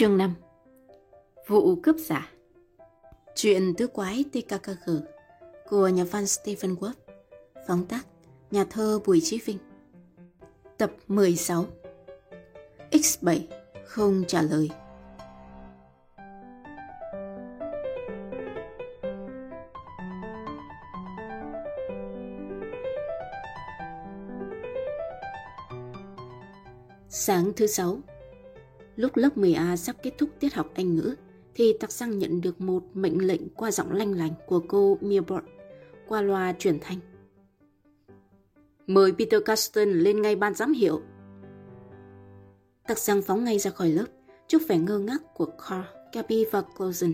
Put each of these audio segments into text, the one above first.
Chương 5. Vụ cướp giả. Chuyện Tứ quái TKKG của nhà văn Stephen Ward, phóng tác nhà thơ Bùi Chí Vinh. Tập 16. X7 không trả lời. Sáng thứ 6, lúc lớp 10A sắp kết thúc tiết học Anh ngữ, thì Tạc Giang nhận được một mệnh lệnh qua giọng lanh lành của cô Mirbott qua loa truyền thanh. Mời Peter Carsten lên ngay ban giám hiệu. Tạc Giang phóng ngay ra khỏi lớp, trước vẻ ngơ ngác của Carl, Gabi và Closon.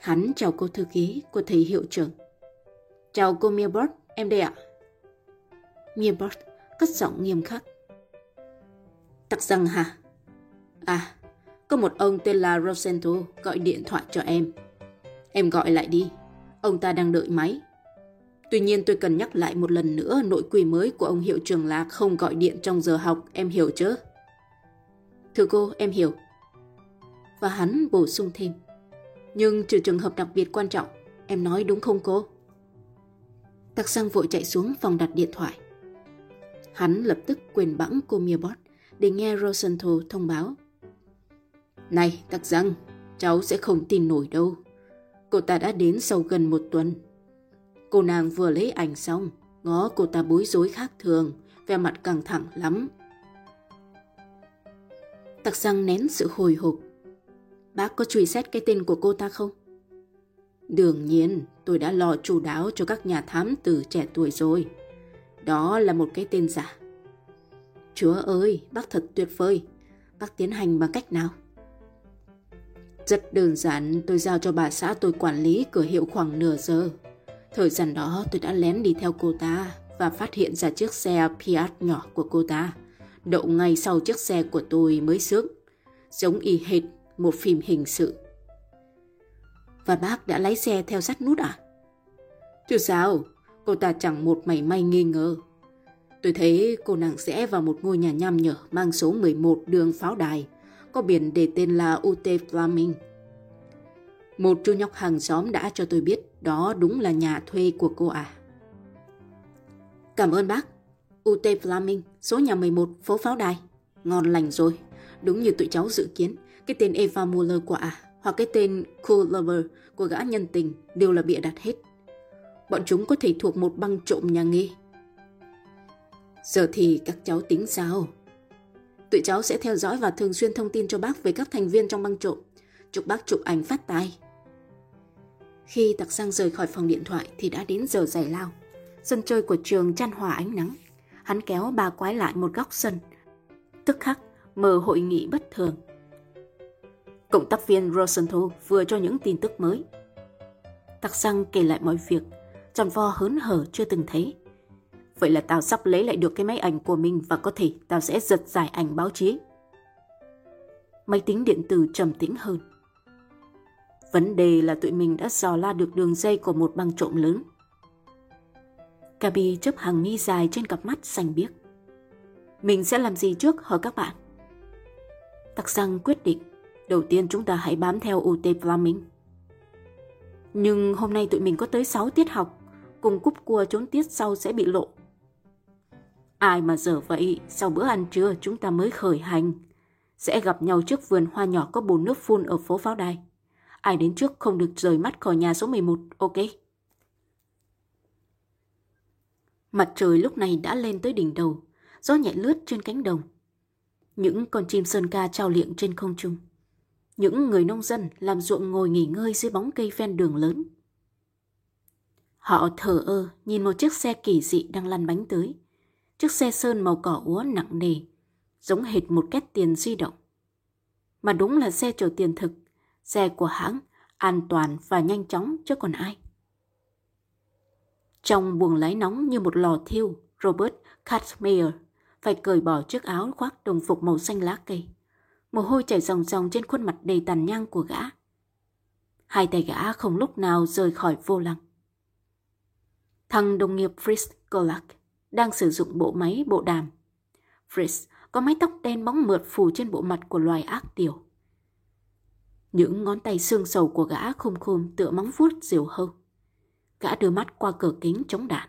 Hắn chào cô thư ký của thầy hiệu trưởng. Chào cô Mirbott, em đây ạ. Mirbott cất giọng nghiêm khắc. Tạc Giang hả? À, có một ông tên là Rosenthal gọi điện thoại cho em. Em gọi lại đi, ông ta đang đợi máy. Tuy nhiên tôi cần nhắc lại một lần nữa nội quy mới của ông hiệu trưởng là không gọi điện trong giờ học, em hiểu chứ? Thưa cô, em hiểu. Và hắn bổ sung thêm. Nhưng trừ trường hợp đặc biệt quan trọng, em nói đúng không cô? Tạc Giang vội chạy xuống phòng đặt điện thoại. Hắn lập tức quên bẵng cô Mirbott để nghe Rosenthal thông báo. Này Tạc Giang, cháu sẽ không tin nổi đâu. Cô ta đã đến sau gần một tuần. Cô nàng vừa lấy ảnh xong, ngó cô ta bối rối khác thường, vẻ mặt căng thẳng lắm. Tạc Giang nén sự hồi hộp. Bác có truy xét cái tên của cô ta không? Đương nhiên, tôi đã lo chu đáo cho các nhà thám tử trẻ tuổi rồi. Đó là một cái tên giả. Chúa ơi, bác thật tuyệt vời. Bác tiến hành bằng cách nào? Rất đơn giản, tôi giao cho bà xã tôi quản lý cửa hiệu khoảng nửa giờ. Thời gian đó tôi đã lén đi theo cô ta và phát hiện ra chiếc xe Fiat nhỏ của cô ta. Đậu ngay sau chiếc xe của tôi mới xước. Giống y hệt một phim hình sự. Và bác đã lái xe theo sát nút à? Chứ sao, cô ta chẳng một mảy may nghi ngờ. Tôi thấy cô nàng rẽ vào một ngôi nhà nham nhở mang số 11 đường Pháo Đài, có biển để tên là Ute Flaming. Một chú nhóc hàng xóm đã cho tôi biết đó đúng là nhà thuê của cô à. Cảm ơn bác. Ute Flaming, số nhà 11, phố Pháo Đài. Ngon lành rồi. Đúng như tụi cháu dự kiến, cái tên Eva Muller của à hoặc cái tên Cool Lover của gã nhân tình đều là bịa đặt hết. Bọn chúng có thể thuộc một băng trộm nhà nghề. Giờ thì các cháu tính sao? Tụi cháu sẽ theo dõi và thường xuyên thông tin cho bác về các thành viên trong băng trộm. Chúc bác chụp ảnh phát tài. Khi Tạc Giang rời khỏi phòng điện thoại thì đã đến giờ giải lao. Sân chơi của trường chan hòa ánh nắng. Hắn kéo bà quái lại một góc sân. Tức khắc mở hội nghị bất thường. Cộng tác viên Rosenthal vừa cho những tin tức mới. Tạc Giang kể lại mọi việc. Tròn vo hớn hở chưa từng thấy. Vậy là tao sắp lấy lại được cái máy ảnh của mình và có thể tao sẽ giật giải ảnh báo chí. Máy tính điện tử trầm tĩnh hơn. Vấn đề là tụi mình đã dò la được đường dây của một băng trộm lớn. Gabi chớp hàng mi dài trên cặp mắt xanh biếc. Mình sẽ làm gì trước hả các bạn? Tạc Giang quyết định, đầu tiên chúng ta hãy bám theo Ute Flaming. Nhưng hôm nay tụi mình có tới 6 tiết học, cùng cúp cua trốn tiết sau sẽ bị lộ. Ai mà dở vậy, sau bữa ăn trưa chúng ta mới khởi hành. Sẽ gặp nhau trước vườn hoa nhỏ có bồn nước phun ở phố Pháo Đài. Ai đến trước không được rời mắt khỏi nhà số 11, ok? Mặt trời lúc này đã lên tới đỉnh đầu, gió nhẹ lướt trên cánh đồng. Những con chim sơn ca trao liệng trên không trung. Những người nông dân làm ruộng ngồi nghỉ ngơi dưới bóng cây ven đường lớn. Họ thờ ơ nhìn một chiếc xe kỳ dị đang lăn bánh tới. Chiếc xe sơn màu cỏ úa nặng nề, giống hệt một két tiền di động. Mà đúng là xe chở tiền thực, xe của hãng, an toàn và nhanh chóng chứ còn ai. Trong buồng lái nóng như một lò thiêu, Robert Katzmeier phải cởi bỏ chiếc áo khoác đồng phục màu xanh lá cây. Mồ hôi chảy ròng ròng trên khuôn mặt đầy tàn nhang của gã. Hai tay gã không lúc nào rời khỏi vô lăng. Thằng đồng nghiệp Fritz Kollack đang sử dụng bộ máy bộ đàm. Fritz có mái tóc đen bóng mượt phủ trên bộ mặt của loài ác tiểu. Những ngón tay xương sầu của gã khum khum tựa móng vuốt diều hâu. Gã đưa mắt qua cửa kính chống đạn.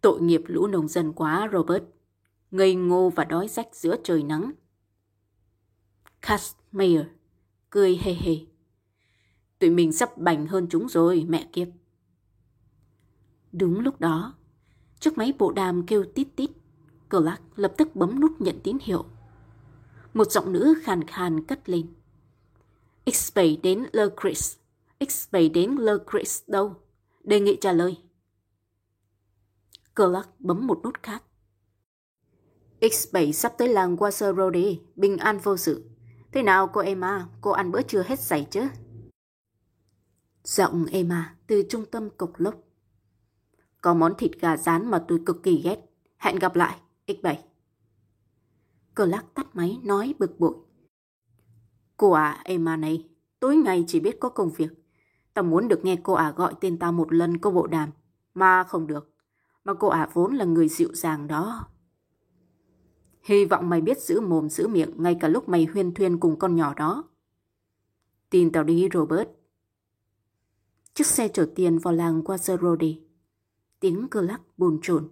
Tội nghiệp lũ nông dân quá, Robert. Ngây ngô và đói rách giữa trời nắng. Kasmeer cười hề hề. Tụi mình sắp bành hơn chúng rồi, mẹ kiếp. Đúng lúc đó, chiếc máy bộ đàm kêu tít tít. Kolek lập tức bấm nút nhận tín hiệu. Một giọng nữ khàn khàn cất lên. X7 đến Lercris. X7 đến Lercris đâu? Đề nghị trả lời. Kolek bấm một nút khác. X7 sắp tới làng Wasserrode, bình an vô sự. Thế nào cô Emma, cô ăn bữa trưa hết sảy chứ? Giọng Emma từ trung tâm cộc lốc. Có món thịt gà rán mà tôi cực kỳ ghét. Hẹn gặp lại, X7. Kolek tắt máy nói bực bội. Cô à Emma này, tối ngày chỉ biết có công việc. Tao muốn được nghe cô à gọi tên tao một lần cô bộ đàm. Mà không được. Mà cô à vốn là người dịu dàng đó. Hy vọng mày biết giữ mồm giữ miệng ngay cả lúc mày huyên thuyên cùng con nhỏ đó. Tin tao đi Robert. Chiếc xe chở tiền vào làng Wasserrode. Tiếng Kolek bồn chồn.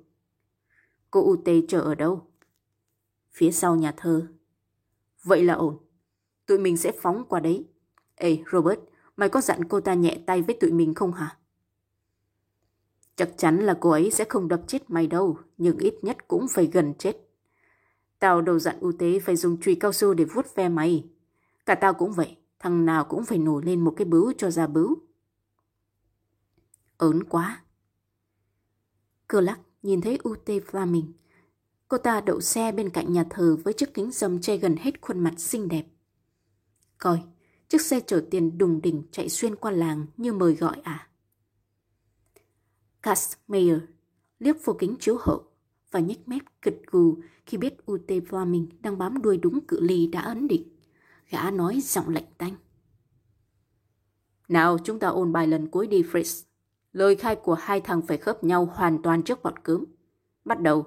Cô Ute chở ở đâu? Phía sau nhà thờ. Vậy là ổn. Tụi mình sẽ phóng qua đấy. Ê Robert, mày có dặn cô ta nhẹ tay với tụi mình không hả? Chắc chắn là cô ấy sẽ không đập chết mày đâu, nhưng ít nhất cũng phải gần chết. Tao đầu dặn Ute phải dùng chùy cao su để vuốt ve mày. Cả tao cũng vậy, thằng nào cũng phải nổi lên một cái bướu cho ra bướu. Ớn quá. Kolek nhìn thấy Ute Flaming. Cô ta đậu xe bên cạnh nhà thờ với chiếc kính râm che gần hết khuôn mặt xinh đẹp. Coi, chiếc xe chở tiền đùng đỉnh chạy xuyên qua làng như mời gọi à. Kasmeer liếc vô kính chiếu hậu và nhếch mép gật gù khi biết Ute Flaming đang bám đuôi đúng cự ly đã ấn định. Gã nói giọng lạnh tanh. Nào chúng ta ôn bài lần cuối đi Fritz. Lời khai của hai thằng phải khớp nhau hoàn toàn trước bọn cướm. Bắt đầu.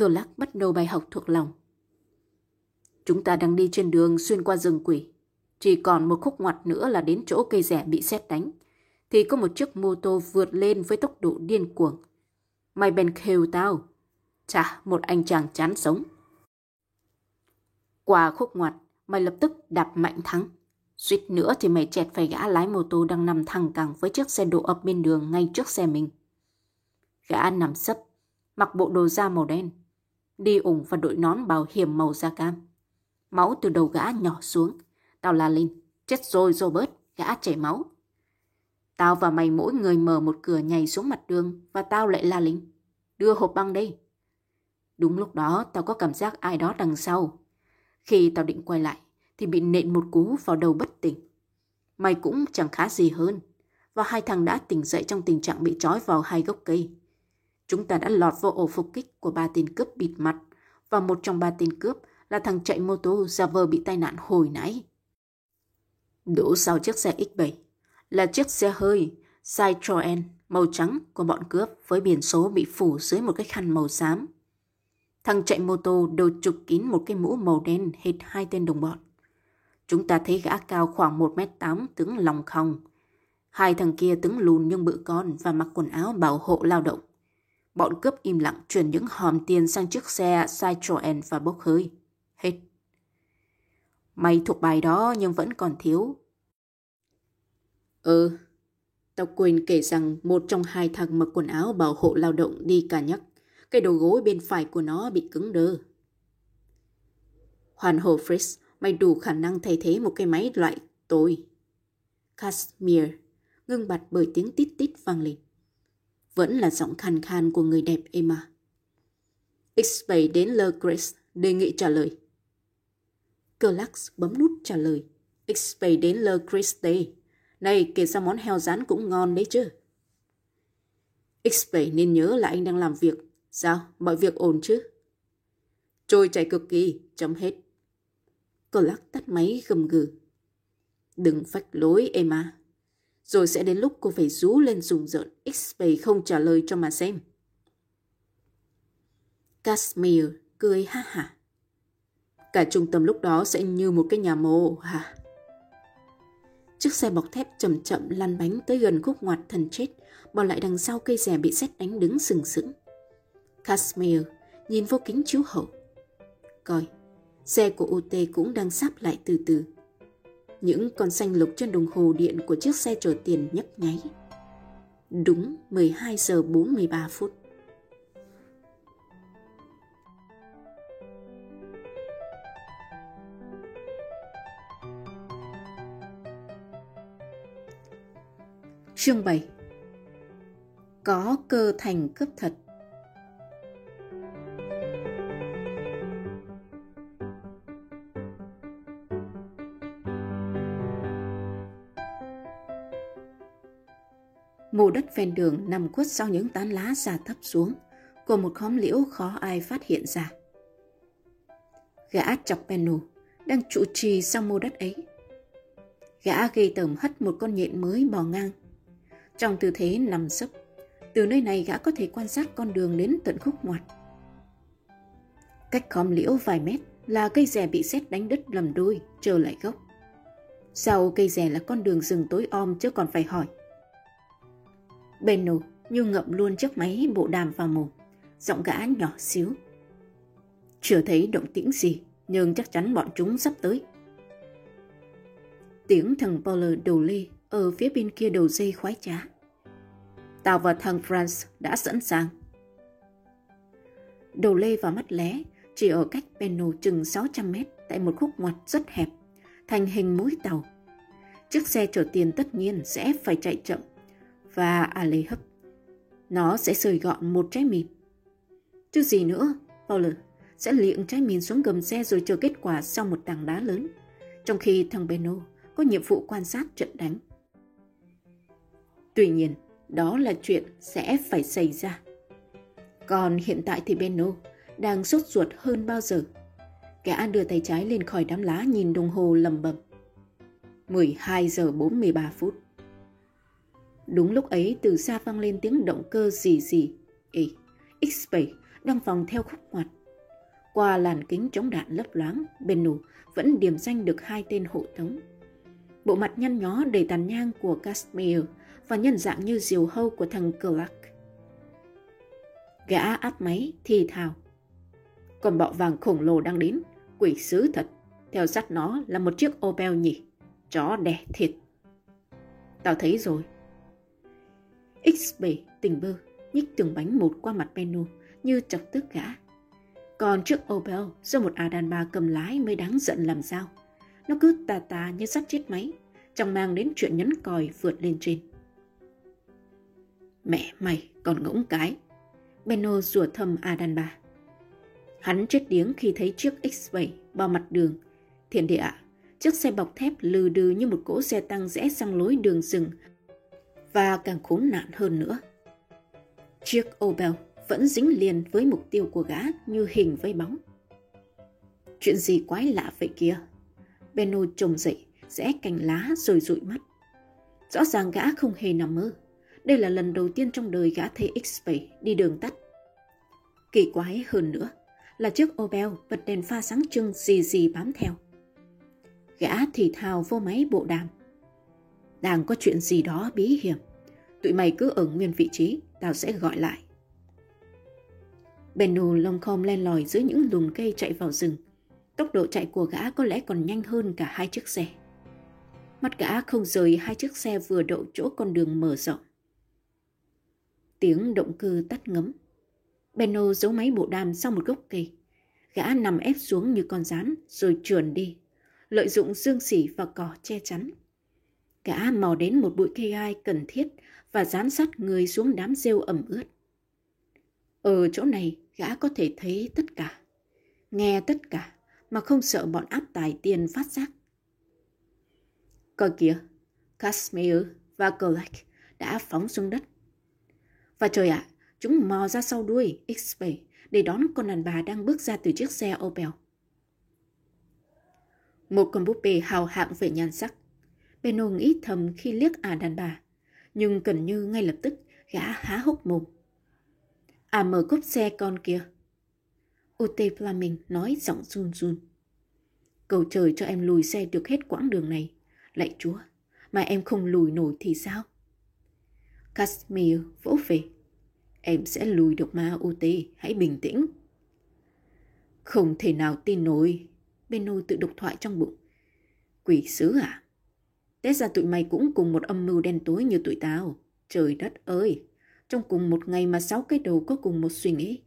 Kolek bắt đầu bài học thuộc lòng. Chúng ta đang đi trên đường xuyên qua rừng quỷ. Chỉ còn một khúc ngoặt nữa là đến chỗ cây rẻ bị sét đánh. Thì có một chiếc mô tô vượt lên với tốc độ điên cuồng. Mày bèn khều tao. Chà, một anh chàng chán sống. Qua khúc ngoặt, mày lập tức đạp mạnh thắng. Suýt nữa thì mày chẹt phải gã lái mô tô đang nằm thẳng cẳng với chiếc xe đổ ập bên đường ngay trước xe mình. Gã nằm sấp, mặc bộ đồ da màu đen, đi ủng và đội nón bảo hiểm màu da cam. Máu từ đầu gã nhỏ xuống. Tao la lên. Chết rồi Robert, gã chảy máu. Tao và mày mỗi người mở một cửa nhảy xuống mặt đường và tao lại la lên. Đưa hộp băng đây. Đúng lúc đó tao có cảm giác ai đó đằng sau. Khi tao định quay lại thì bị nện một cú vào đầu bất tỉnh. Mày cũng chẳng khá gì hơn. Và hai thằng đã tỉnh dậy trong tình trạng bị trói vào hai gốc cây. Chúng ta đã lọt vô ổ phục kích của ba tên cướp bịt mặt. Và một trong ba tên cướp là thằng chạy mô tô giả vờ bị tai nạn hồi nãy. Đỗ sau chiếc xe X7 là chiếc xe hơi Citroen màu trắng của bọn cướp với biển số bị phủ dưới một cái khăn màu xám. Thằng chạy mô tô đầu chụp kín một cái mũ màu đen hệt hai tên đồng bọn. Chúng ta thấy gã cao khoảng 1m8 tướng lòng khòng. Hai thằng kia tướng lùn nhưng bự con và mặc quần áo bảo hộ lao động. Bọn cướp im lặng chuyển những hòm tiền sang chiếc xe Citroen và bốc hơi. Hết. Mày thuộc bài đó nhưng vẫn còn thiếu. Tao quên kể rằng một trong hai thằng mặc quần áo bảo hộ lao động đi cà nhắc. Cái đầu gối bên phải của nó bị cứng đơ. Hoàn hồ Fritz, mày đủ khả năng thay thế một cái máy loại tôi. Kasmeer ngưng bặt bởi tiếng tít tít vang lên. Vẫn là giọng khàn khàn của người đẹp Emma. X7 đến Lercris, đề nghị trả lời. Kolek bấm nút trả lời. X7 đến Lercris đây. Này, kể ra món heo rán cũng ngon đấy chứ. X7 nên nhớ là anh đang làm việc. Sao, mọi việc ổn chứ? Trôi chảy cực kỳ, chấm hết. Kolek tắt máy gầm gừ. Đừng phách lối Emma. Rồi sẽ đến lúc cô phải rú lên rùng rợn. X7 không trả lời cho mà xem. Kasmeer cười ha hả. Cả trung tâm lúc đó sẽ như một cái nhà mồ hả? Chiếc xe bọc thép chậm chậm lăn bánh tới gần khúc ngoặt thần chết, bỏ lại đằng sau cây rẻ bị sét đánh đứng sừng sững. Kasmeer nhìn vô kính chiếu hậu. Coi, xe của Ute cũng đang sáp lại từ từ. Những con xanh lục trên đồng hồ điện của chiếc xe chở tiền nhấp nháy. Đúng 12 giờ 43 phút. Chương 7. Có cơ thành cướp thật. Mô đất ven đường nằm khuất sau những tán lá già thấp xuống của một khóm liễu khó ai phát hiện ra. Gã chọc Beno đang trụ trì sau mô đất ấy. Gã ghê tởm hất một con nhện mới bò ngang. Trong tư thế nằm sấp, từ nơi này gã có thể quan sát con đường đến tận khúc ngoặt. Cách khóm liễu vài mét là cây rẻ bị sét đánh đứt lầm đôi, trở lại gốc. Sau cây rẻ là con đường rừng tối om chứ còn phải hỏi. Beno như ngậm luôn chiếc máy bộ đàm vào mồm, giọng gã nhỏ xíu. Chưa thấy động tĩnh gì, nhưng chắc chắn bọn chúng sắp tới. Tiếng thằng Pauler đầu lê ở phía bên kia đầu dây khoái trá. Tao và thằng Franz đã sẵn sàng. Đầu lê và mắt lé chỉ ở cách Beno chừng 600 mét tại một khúc ngoặt rất hẹp, thành hình mũi tàu. Chiếc xe chở tiền tất nhiên sẽ phải chạy chậm và lê hấp. Nó sẽ sơi gọn một trái mìn. Chứ gì nữa, Pauler sẽ liệng trái mìn xuống gầm xe rồi chờ kết quả sau một tảng đá lớn, trong khi thằng Beno có nhiệm vụ quan sát trận đánh. Tuy nhiên, đó là chuyện sẽ phải xảy ra. Còn hiện tại thì Beno đang sốt ruột hơn bao giờ. Gã đưa tay trái lên khỏi đám lá nhìn đồng hồ lầm bầm. 12 giờ 43 phút. Đúng lúc ấy từ xa vang lên tiếng động cơ rì rì. X7 đang vòng theo khúc ngoặt. Qua làn kính chống đạn lấp loáng, Beno vẫn điểm danh được hai tên hộ tống. Bộ mặt nhăn nhó đầy tàn nhang của Kasmeer và nhân dạng như diều hâu của thằng Kollack. Gã áp máy thì thào. Còn bọ vàng khổng lồ đang đến, quỷ sứ thật. Theo sát nó là một chiếc Opel nhỉ, chó đẻ thiệt. Tao thấy rồi. X7 tỉnh bơ, nhích từng bánh một qua mặt Beno như chọc tức gã. Còn chiếc Opel do một Adanba cầm lái mới đáng giận làm sao. Nó cứ tà tà như sắt chết máy, chẳng mang đến chuyện nhấn còi vượt lên trên. Mẹ mày còn ngỗng cái, Beno rủa thầm Adanba. Hắn chết điếng khi thấy chiếc X7 bao mặt đường. Thiện địa ạ, chiếc xe bọc thép lừ đừ như một cỗ xe tăng rẽ sang lối đường rừng. Và càng khốn nạn hơn nữa, chiếc Opel vẫn dính liền với mục tiêu của gã như hình với bóng. Chuyện gì quái lạ vậy kia? Beno chồm dậy, rẽ cành lá rồi dụi mắt. Rõ ràng gã không hề nằm mơ. Đây là lần đầu tiên trong đời gã thấy X7 đi đường tắt. Kỳ quái hơn nữa là chiếc Opel bật đèn pha sáng trưng rì rì bám theo. Gã thì thào vô máy bộ đàm. Đang có chuyện gì đó bí hiểm. Tụi mày cứ ở nguyên vị trí, tao sẽ gọi lại. Beno lom khom len lỏi giữa những lùm cây chạy vào rừng. Tốc độ chạy của gã có lẽ còn nhanh hơn cả hai chiếc xe. Mắt gã không rời hai chiếc xe vừa đậu chỗ con đường mở rộng. Tiếng động cơ tắt ngấm. Beno giấu máy bộ đàm sau một gốc cây. Gã nằm ép xuống như con rán rồi trườn đi, lợi dụng dương xỉ và cỏ che chắn. Gã mò đến một bụi cây gai cần thiết và dán sát người xuống đám rêu ẩm ướt. Ở chỗ này gã có thể thấy tất cả, nghe tất cả mà không sợ bọn áp tải tiền phát giác. Coi kìa, Kasmeer và Kolek đã phóng xuống đất. Và trời ạ, chúng mò ra sau đuôi X7 để đón con đàn bà đang bước ra từ chiếc xe Opel. Một con búp bê hào hạng về nhan sắc, Beno nghĩ thầm khi liếc đàn bà, nhưng gần như ngay lập tức gã há hốc mồm. Mở cốp xe con kìa. Ute Flaming nói giọng run run. Cầu trời cho em lùi xe được hết quãng đường này. Lạy Chúa, mà em không lùi nổi thì sao? Kasmeer vỗ về. Em sẽ lùi được mà Ute, hãy bình tĩnh. Không thể nào tin nổi. Beno tự độc thoại trong bụng. Quỷ sứ à? Tết ra tụi mày cũng cùng một âm mưu đen tối như tụi tao. Trời đất ơi! Trong cùng một ngày mà 6 cái đầu có cùng một suy nghĩ.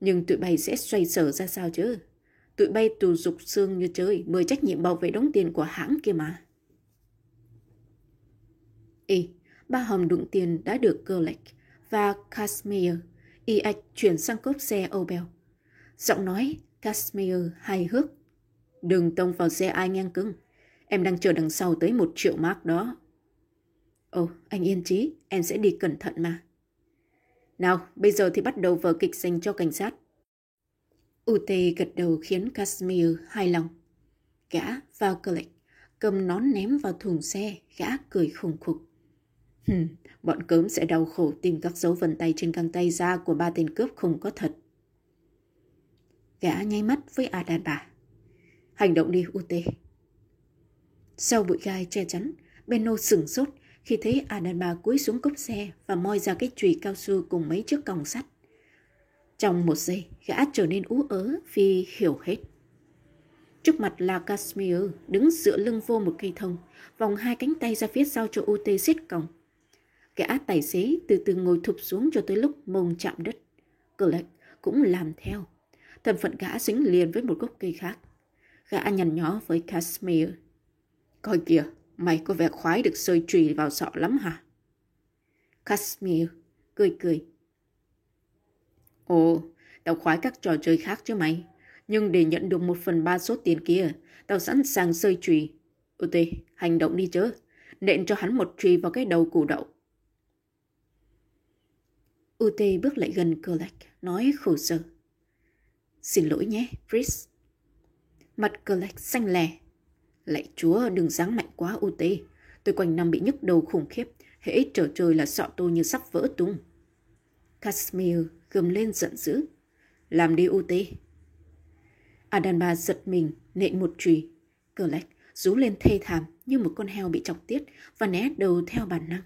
Nhưng tụi bay sẽ xoay sở ra sao chứ? Tụi bay tù dục xương như chơi, 10 trách nhiệm bảo vệ đóng tiền của hãng kia mà. Ba hòm đựng tiền đã được Kolek và Kasmeer ạch chuyển sang cốp xe Opel. Giọng nói Kasmeer hài hước. Đừng tông vào xe ai ngang cứng. Em đang chờ đằng sau tới 1 triệu mark đó. Ồ, anh yên trí, em sẽ đi cẩn thận mà. Nào, bây giờ thì bắt đầu vở kịch dành cho cảnh sát. Ute gật đầu khiến Kasmeer hài lòng. Gã vào Kolek, cầm nón ném vào thùng xe, gã cười khùng khục. Bọn cớm sẽ đau khổ tìm các dấu vân tay trên găng tay da của 3 tên cướp không có thật. Gã nháy mắt với Adanba. Hành động đi Ute. Sau bụi gai che chắn, Beno sửng sốt khi thấy Adanba cúi xuống cốc xe và moi ra cái chùy cao su cùng mấy chiếc còng sắt. Trong 1 giây, gã trở nên ú ớ vì hiểu hết. Trước mặt là Kasmeer đứng dựa lưng vô một cây thông, vòng 2 cánh tay ra phía sau cho Ute xiết còng. Gã tài xế từ từ ngồi thụp xuống cho tới lúc mông chạm đất. Kolek cũng làm theo. Thân phận gã dính liền với một gốc cây khác. Gã nhằn nhó với Kasmeer. Coi kìa, mày có vẻ khoái được sơi chùy vào sọ lắm hả? Kasmeer cười cười. Ồ, tao khoái các trò chơi khác chứ mày. Nhưng để nhận được 1/3 số tiền kia, tao sẵn sàng sơi chùy. Ute, hành động đi chứ. Nện cho hắn 1 chùy vào cái đầu củ đậu. Ute bước lại gần Kolek, nói khổ sở. Xin lỗi nhé, Fritz. Mặt Kolek xanh lè. Lạy Chúa, đừng giáng mạnh quá Ute. Tôi quanh năm bị nhức đầu khủng khiếp, hễ trở trời là sọ tôi như sắp vỡ tung. Kasmeer gầm lên giận dữ. Làm đi Ute. Adanba giật mình, nện 1 chùy. Kolek rú lên thê thảm như một con heo bị chọc tiết và né đầu theo bản năng.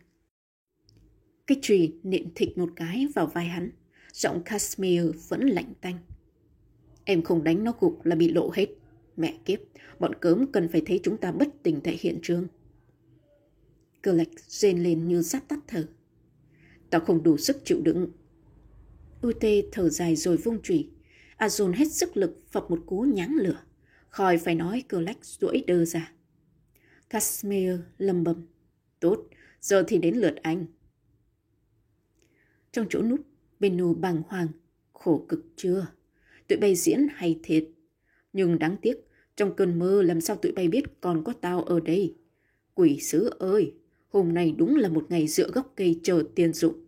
Cái chùy nện thịch một cái vào vai hắn. Giọng Kasmeer vẫn lạnh tanh. Em không đánh nó gục là bị lộ hết. Mẹ kiếp, bọn cớm cần phải thấy chúng ta bất tỉnh tại hiện trường. Kolek rên lên như sắp tắt thở. Tao không đủ sức chịu đựng. Ute thở dài rồi vung chùy. Azole hết sức lực phập một cú nháng lửa. Khỏi phải nói Kolek duỗi đơ ra. Kasmeer lầm bầm. Tốt, giờ thì đến lượt anh. Trong chỗ núp, Beno bàng hoàng. Khổ cực chưa? Tụi bay diễn hay thiệt. Nhưng đáng tiếc, trong cơn mơ làm sao tụi bay biết còn có tao ở đây. Quỷ sứ ơi, hôm nay đúng là một ngày dựa gốc cây chờ tiền dụng.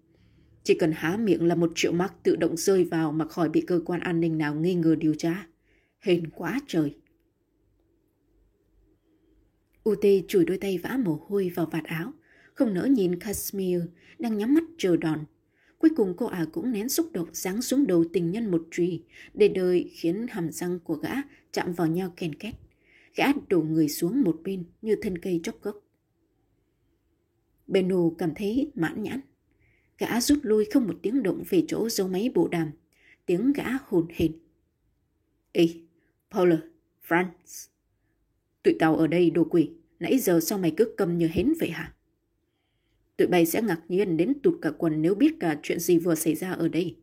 Chỉ cần há miệng là 1 triệu mark tự động rơi vào mà khỏi bị cơ quan an ninh nào nghi ngờ điều tra. Hên quá trời. Ute chùi đôi tay vã mồ hôi vào vạt áo, không nỡ nhìn Kasmeer đang nhắm mắt chờ đòn. Cuối cùng cô ả cũng nén xúc động giáng xuống đầu tình nhân 1 chùy, để đời khiến hàm răng của gã chạm vào nhau ken két. Gã đổ người xuống một bên như thân cây chốc gốc. Beno cảm thấy mãn nhãn. Gã rút lui không một tiếng động về chỗ giấu máy bộ đàm. Tiếng gã hồn hển. Ê, Pauler, Franz. Tụi tao ở đây đồ quỷ, nãy giờ sao mày cứ câm như hến vậy hả? Tụi bay sẽ ngạc nhiên đến tụt cả quần nếu biết cả chuyện gì vừa xảy ra ở đây.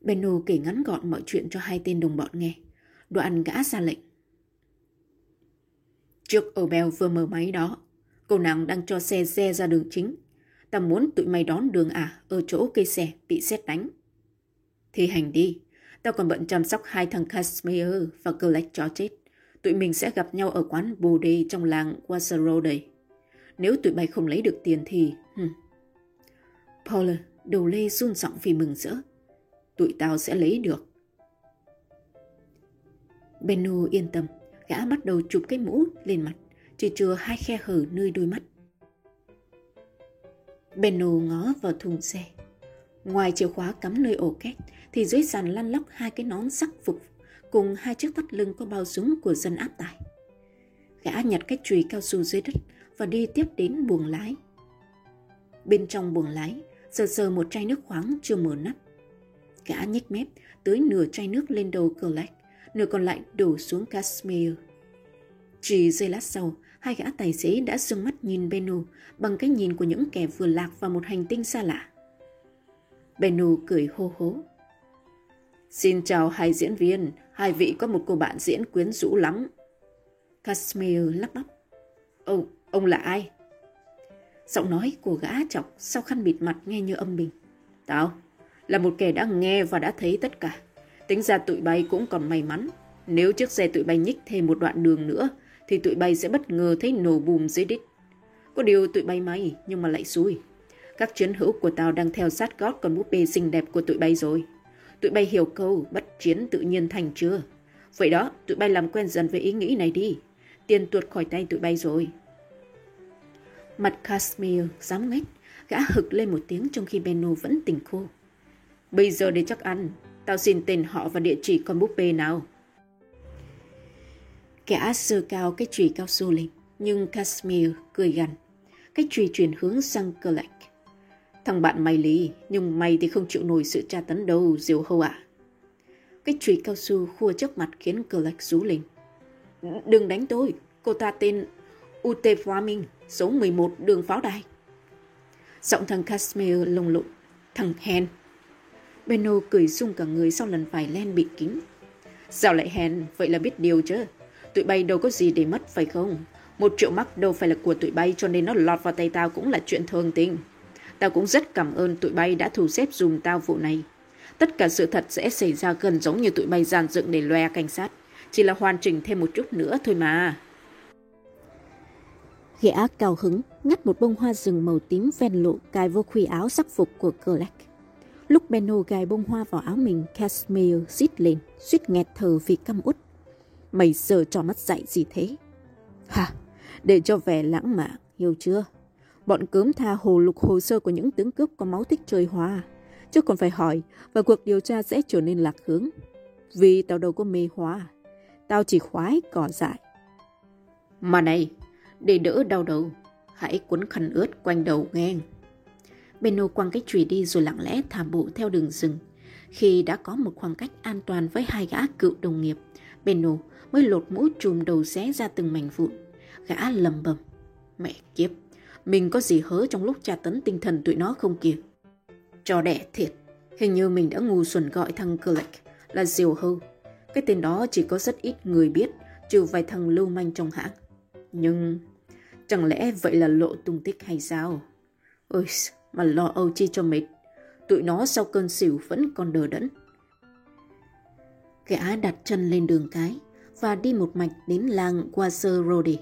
Beno kể ngắn gọn mọi chuyện cho 2 tên đồng bọn nghe. Đoạn gã ra lệnh. Trước Opel vừa mở máy đó, cô nàng đang cho xe re ra đường chính. Ta muốn tụi mày đón đường ả ở chỗ cây xe bị sét đánh. Thì hành đi, tao còn bận chăm sóc 2 thằng Kasmeer và Kolek chó chết. Tụi mình sẽ gặp nhau ở quán bồ đề trong làng Wasserrode. Nếu tụi bay không lấy được tiền thì... Paul đầu lê run rộng vì mừng rỡ. Tụi tao sẽ lấy được. Beno yên tâm. Gã bắt đầu chụp cái mũ lên mặt, chỉ chừa 2 khe hở nơi đôi mắt. Beno ngó vào thùng xe. Ngoài chìa khóa cắm nơi ổ két thì dưới sàn lăn lóc hai cái nón sắc phục cùng hai chiếc thắt lưng có bao súng của dân áp tải. Gã nhặt cái chùy cao su dưới đất và đi tiếp đến buồng lái. Bên trong buồng lái, sờ một chai nước khoáng chưa mở nắp. Gã nhếch mép tưới nửa chai nước lên đầu Kolek, nửa còn lại đổ xuống Kasmeer. Chỉ giây lát sau, hai gã tài xế đã dương mắt nhìn Beno bằng cái nhìn của những kẻ vừa lạc vào một hành tinh xa lạ. Beno cười hô hố. Xin chào hai diễn viên, hai vị có một cô bạn diễn quyến rũ lắm. Kasmeer lắp bắp. Ông là ai? Giọng nói của gã chọc sau khăn bịt mặt nghe như âm bình. Tao là một kẻ đã nghe và đã thấy tất cả. Tính ra tụi bay cũng còn may mắn. Nếu chiếc xe tụi bay nhích thêm một đoạn đường nữa thì tụi bay sẽ bất ngờ thấy nổ bùm dưới đít. Có điều tụi bay may nhưng mà lại xui. Các chiến hữu của tao đang theo sát gót con búp bê xinh đẹp của tụi bay rồi. Tụi bay hiểu câu bất chiến tự nhiên thành chưa? Vậy đó, tụi bay làm quen dần với ý nghĩ này đi. Tiền tuột khỏi tay tụi bay rồi. Mặt Kasmeer rám nghếch, gã hực lên một tiếng trong khi Beno vẫn tỉnh khô. Bây giờ để chắc ăn, tao xin tên họ và địa chỉ con búp bê nào. Gã giơ cao cái chùy cao su lên, nhưng Kasmeer cười gằn. Cái chùy chuyển hướng sang Kolek. Thằng bạn mày lý, nhưng mày thì không chịu nổi sự tra tấn đâu, diều hâu ạ. Cái chùy cao su khua trước mặt khiến Kolek rú lên. Đừng đánh tôi, cô ta tên Ute Flaming, số 11 đường pháo đài. Giọng thằng Kasmeer lồng lộn, thằng hèn. Beno cười rung cả người sau lần phải len bị kính. Sao lại hèn, vậy là biết điều chứ. Tụi bay đâu có gì để mất phải không? 1 triệu mark đâu phải là của tụi bay, cho nên nó lọt vào tay tao cũng là chuyện thường tình. Tao cũng rất cảm ơn tụi bay đã thu xếp dùm tao vụ này. Tất cả sự thật sẽ xảy ra gần giống như tụi bay dàn dựng để loe cảnh sát. Chỉ là hoàn chỉnh thêm một chút nữa thôi mà. Gã cao hứng ngắt một bông hoa rừng màu tím ven lộ cài vô khuy áo sắc phục của Kolek. Lúc Beno gài bông hoa vào áo mình, Kasmeer rít lên, suýt nghẹt thở vì căm uất. Mày giờ cho mắt dạy gì thế? Hả? Để cho vẻ lãng mạn, hiểu chưa? Bọn cớm tha hồ lục hồ sơ của những tướng cướp có máu thích chơi hoa, chứ còn phải hỏi, và cuộc điều tra sẽ trở nên lạc hướng. Vì tao đâu có mê hoa, tao chỉ khoái cỏ dại. Mà này, để đỡ đau đầu, hãy cuốn khăn ướt quanh đầu nghe. Beno quăng cái chùy đi rồi lặng lẽ thả bộ theo đường rừng. Khi đã có một khoảng cách an toàn với hai gã cựu đồng nghiệp, Beno mới lột mũ trùm đầu xé ra từng mảnh vụn. Gã lầm bầm. Mẹ kiếp, mình có gì hớ trong lúc tra tấn tinh thần tụi nó không kìa. Trò đẻ thiệt, hình như mình đã ngu xuẩn gọi thằng Kolek là diều hâu. Cái tên đó chỉ có rất ít người biết, trừ vài thằng lưu manh trong hãng. Nhưng chẳng lẽ vậy là lộ tung tích hay sao? Ôi, mà lo âu chi cho mệt. Tụi nó sau cơn xỉu vẫn còn đờ đẫn. Gã đặt chân lên đường cái và đi một mạch đến làng Wasserrode.